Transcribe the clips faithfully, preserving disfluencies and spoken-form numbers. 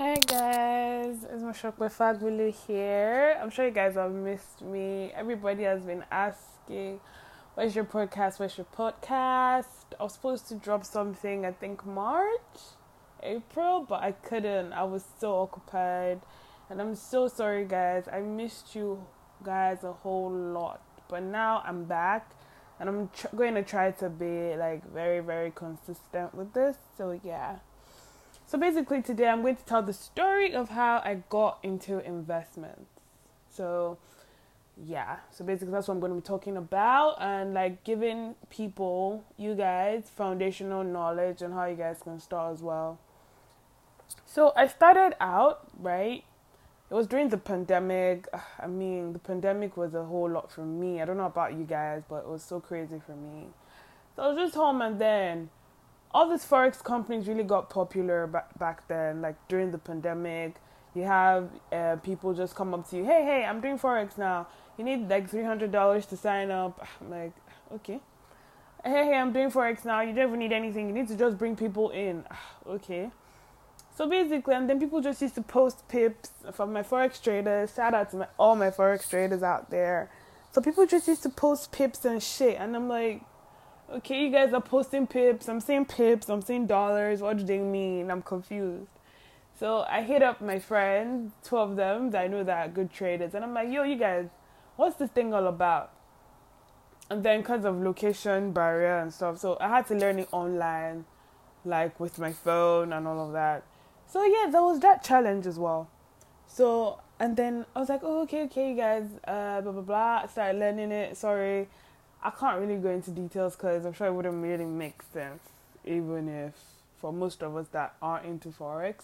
Hi guys, it's Moshokwe Fagulu here. I'm sure you guys have missed me. Everybody has been asking, where's your podcast, where's your podcast? I was supposed to drop something, I think March, April, but I couldn't. I was so occupied. And I'm so sorry guys, I missed you guys a whole lot. But now I'm back and I'm tr- going to try to be like very, very consistent with this. So yeah. So basically today I'm going to tell the story of how I got into investments. So yeah, so basically that's what I'm going to be talking about, and like giving people, you guys, foundational knowledge on how you guys can start as well. So I started out, right? It was during the pandemic. I mean, the pandemic was a whole lot for me. I don't know about you guys, but it was so crazy for me. So I was just home, and then all these forex companies really got popular back back then. Like during the pandemic, you have uh, people just come up to you, hey, hey, I'm doing forex now. You need like three hundred dollars to sign up. I'm like, okay. Hey, hey, I'm doing forex now. You don't even need anything. You need to just bring people in. Okay. So basically, and then people just used to post pips from my forex traders. Shout out to my, all my forex traders out there. So people just used to post pips and shit, and I'm like, okay, you guys are posting pips. I'm seeing pips. I'm seeing dollars. What do they mean? I'm confused. So I hit up my friends, two of them that I know that are good traders. And I'm like, yo, you guys, what's this thing all about? And then because of location barrier and stuff, so I had to learn it online, like with my phone and all of that. So yeah, there was that challenge as well. So, and then I was like, oh, okay, okay, you guys, uh, blah, blah, blah. I started learning it. Sorry. I can't really go into details because I'm sure it wouldn't really make sense, even if for most of us that aren't into forex.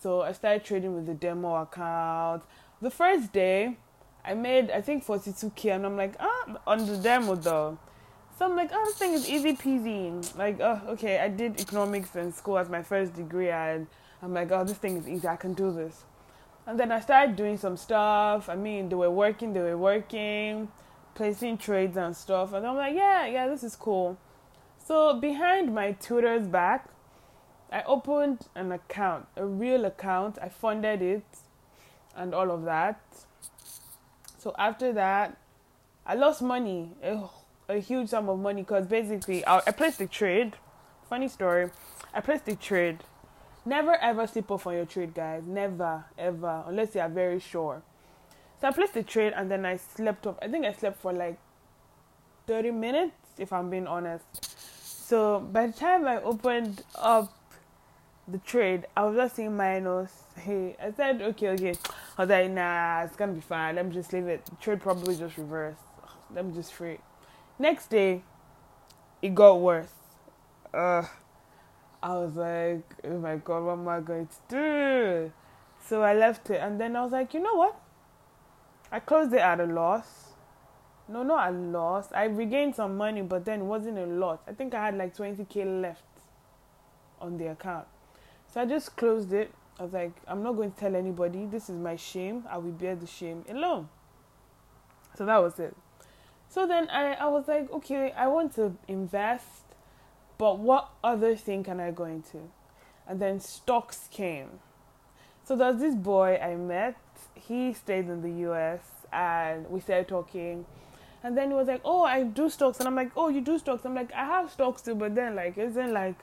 So I started trading with the demo account. The first day, I made, I think, forty-two K, and I'm like, ah, on the demo though. So I'm like, oh, this thing is easy peasy. Like, oh, okay, I did economics in school as my first degree, and I'm like, oh, this thing is easy, I can do this. And then I started doing some stuff. I mean, they were working, they were working. placing trades and stuff, and I'm like, yeah, yeah, this is cool. So behind my tutor's back, I opened an account, a real account. I funded it and all of that. So after that, I lost money, a, a huge sum of money, because basically I, I placed a trade. Funny story, I placed a trade. Never ever slip off on your trade, guys. Never, ever, unless you are very sure. So I placed the trade, and then I slept off. I think I slept for like thirty minutes, if I'm being honest. So by the time I opened up the trade, I was just seeing minus. Hey, I said, okay, okay. I was like, nah, it's going to be fine. Let me just leave it. The trade probably just reversed. Let me just free. Next day, it got worse. Uh, I was like, oh my God, what am I going to do? So I left it, and then I was like, you know what? I closed it at a loss. No, not a loss. I regained some money, but then it wasn't a lot. I think I had like twenty K left on the account. So I just closed it. I was like, I'm not going to tell anybody. This is my shame. I will bear the shame alone. So that was it. So then I, I was like, okay, I want to invest, but what other thing can I go into? And then stocks came. So there's this boy I met. He stayed in the U S, and we started talking, and then he was like, oh, I do stocks. And I'm like, oh, you do stocks? I'm like, I have stocks too, but then like isn't like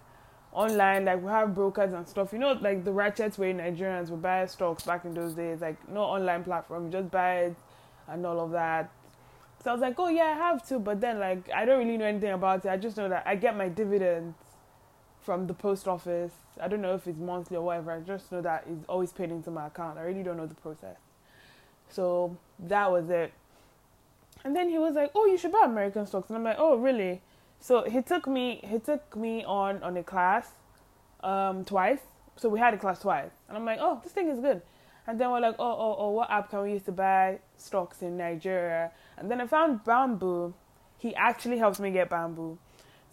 online, like we have brokers and stuff, you know, like the ratchets where Nigerians would buy stocks back in those days, like no online platform, just buy it and all of that. So I was like, oh yeah, I have too, but then like I don't really know anything about it. I just know that I get my dividends from the post office. I don't know if it's monthly or whatever. I just know that it's always paid into my account. I really don't know the process. So that was it. And then he was like, oh, you should buy American stocks. And I'm like, oh, really? So he took me he took me on, on a class um, twice. So we had a class twice. And I'm like, oh, this thing is good. And then we're like, oh, oh, oh, what app can we use to buy stocks in Nigeria? And then I found Bamboo. He actually helped me get Bamboo.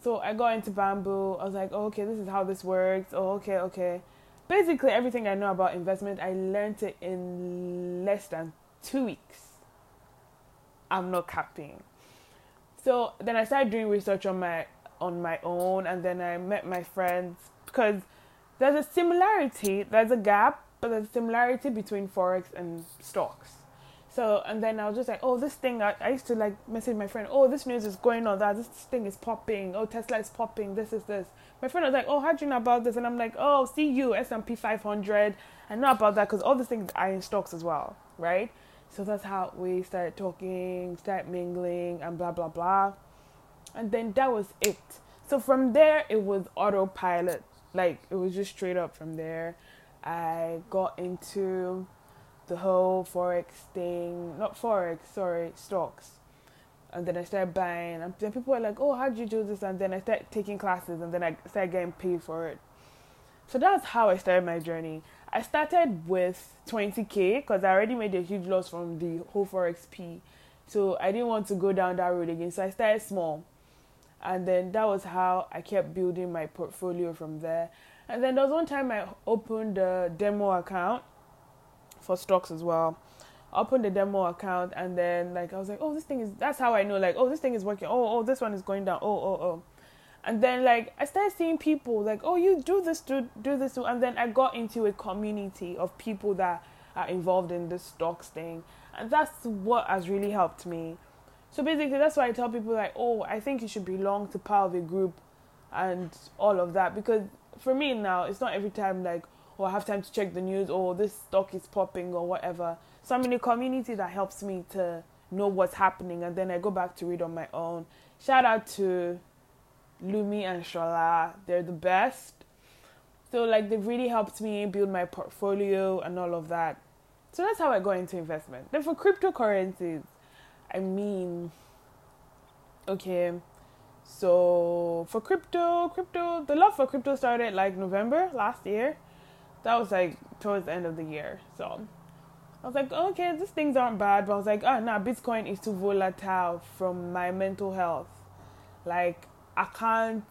So I got into Bamboo. I was like, oh, okay, this is how this works. Oh, okay, okay. Basically, everything I know about investment, I learned it in less than two weeks. I'm not capping. So then I started doing research on my on my own, and then I met my friends, because there's a similarity, there's a gap but there's a similarity between Forex and stocks. So, and then I was just like, oh, this thing, I, I used to like message my friend, oh, this news is going on, that this thing is popping, oh, Tesla is popping, this is this. My friend was like, oh, how do you know about this? And I'm like, oh, see you, S and P five hundred, I know about that because all these things are in stocks as well, right? So that's how we started talking, started mingling and blah, blah, blah. And then that was it. So from there, it was autopilot. Like, it was just straight up from there. I got into the whole Forex thing. Not Forex, sorry, stocks. And then I started buying. And then people were like, oh, how do you do this? And then I started taking classes. And then I started getting paid for it. So that's how I started my journey. I started with twenty K because I already made a huge loss from the whole Forex P. So I didn't want to go down that road again. So I started small. And then that was how I kept building my portfolio from there. And then there was one time I opened a demo account for stocks as well. I opened a demo account and then like I was like, oh, this thing is, that's how I know, like, oh, this thing is working. Oh, oh, this one is going down. Oh, oh, oh. And then like I started seeing people like, oh, you do this, do, do this. And then I got into a community of people that are involved in this stocks thing. And that's what has really helped me. So basically, that's why I tell people like, oh, I think you should belong to part of a group and all of that. Because for me now, it's not every time like, oh, I have time to check the news or this stock is popping or whatever. So I'm in a community that helps me to know what's happening. And then I go back to read on my own. Shout out to Lumi and Shola. They're the best. So like they've really helped me build my portfolio and all of that. So that's how I got into investment. Then for cryptocurrencies, I mean, okay, so for crypto, crypto, the love for crypto started like November last year. That was like towards the end of the year. So I was like, okay, these things aren't bad. But I was like, oh, no, Bitcoin is too volatile from my mental health. Like I can't,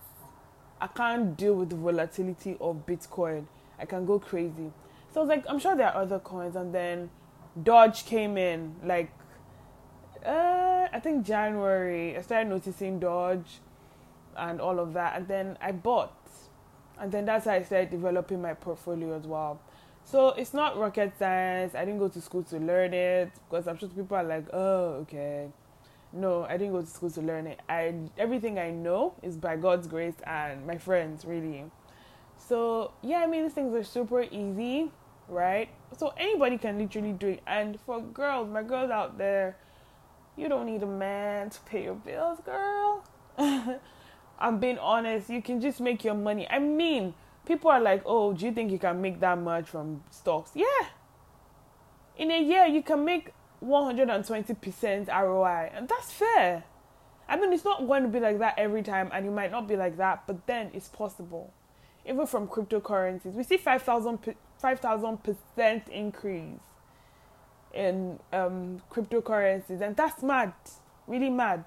I can't deal with the volatility of Bitcoin. I can go crazy. So I was like, I'm sure there are other coins. And then Dodge came in like, Uh, I think January, I started noticing Dodge and all of that. And then I bought. And then that's how I started developing my portfolio as well. So it's not rocket science. I didn't go to school to learn it. Because I'm sure people are like, oh, okay. No, I didn't go to school to learn it. I Everything I know is by God's grace and my friends, really. So, yeah, I mean, these things are super easy, right? So anybody can literally do it. And for girls, my girls out there, you don't need a man to pay your bills, girl. I'm being honest. You can just make your money. I mean, people are like, oh, do you think you can make that much from stocks? Yeah. In a year, you can make one hundred twenty percent R O I. And that's fair. I mean, it's not going to be like that every time. And you might not be like that. But then it's possible. Even from cryptocurrencies. We see five thousand percent increase in um cryptocurrencies, and that's mad, really mad.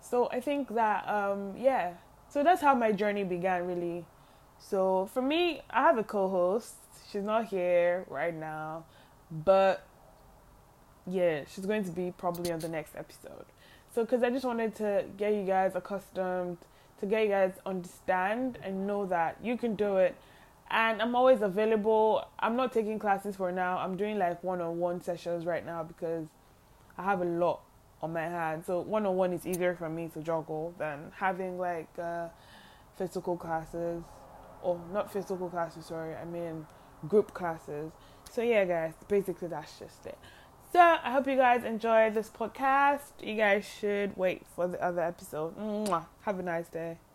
So I think that um yeah, so that's how my journey began, really. So for me, I have a co-host. She's not here right now, but yeah, she's going to be probably on the next episode. So because I just wanted to get you guys accustomed, to get you guys understand and know that you can do it. And I'm always available. I'm not taking classes for now. I'm doing like one-on-one sessions right now because I have a lot on my hands. So one-on-one is easier for me to juggle than having like uh, physical classes. Or not physical classes, sorry. I mean group classes. So yeah, guys, basically that's just it. So I hope you guys enjoy this podcast. You guys should wait for the other episode. Mwah. Have a nice day.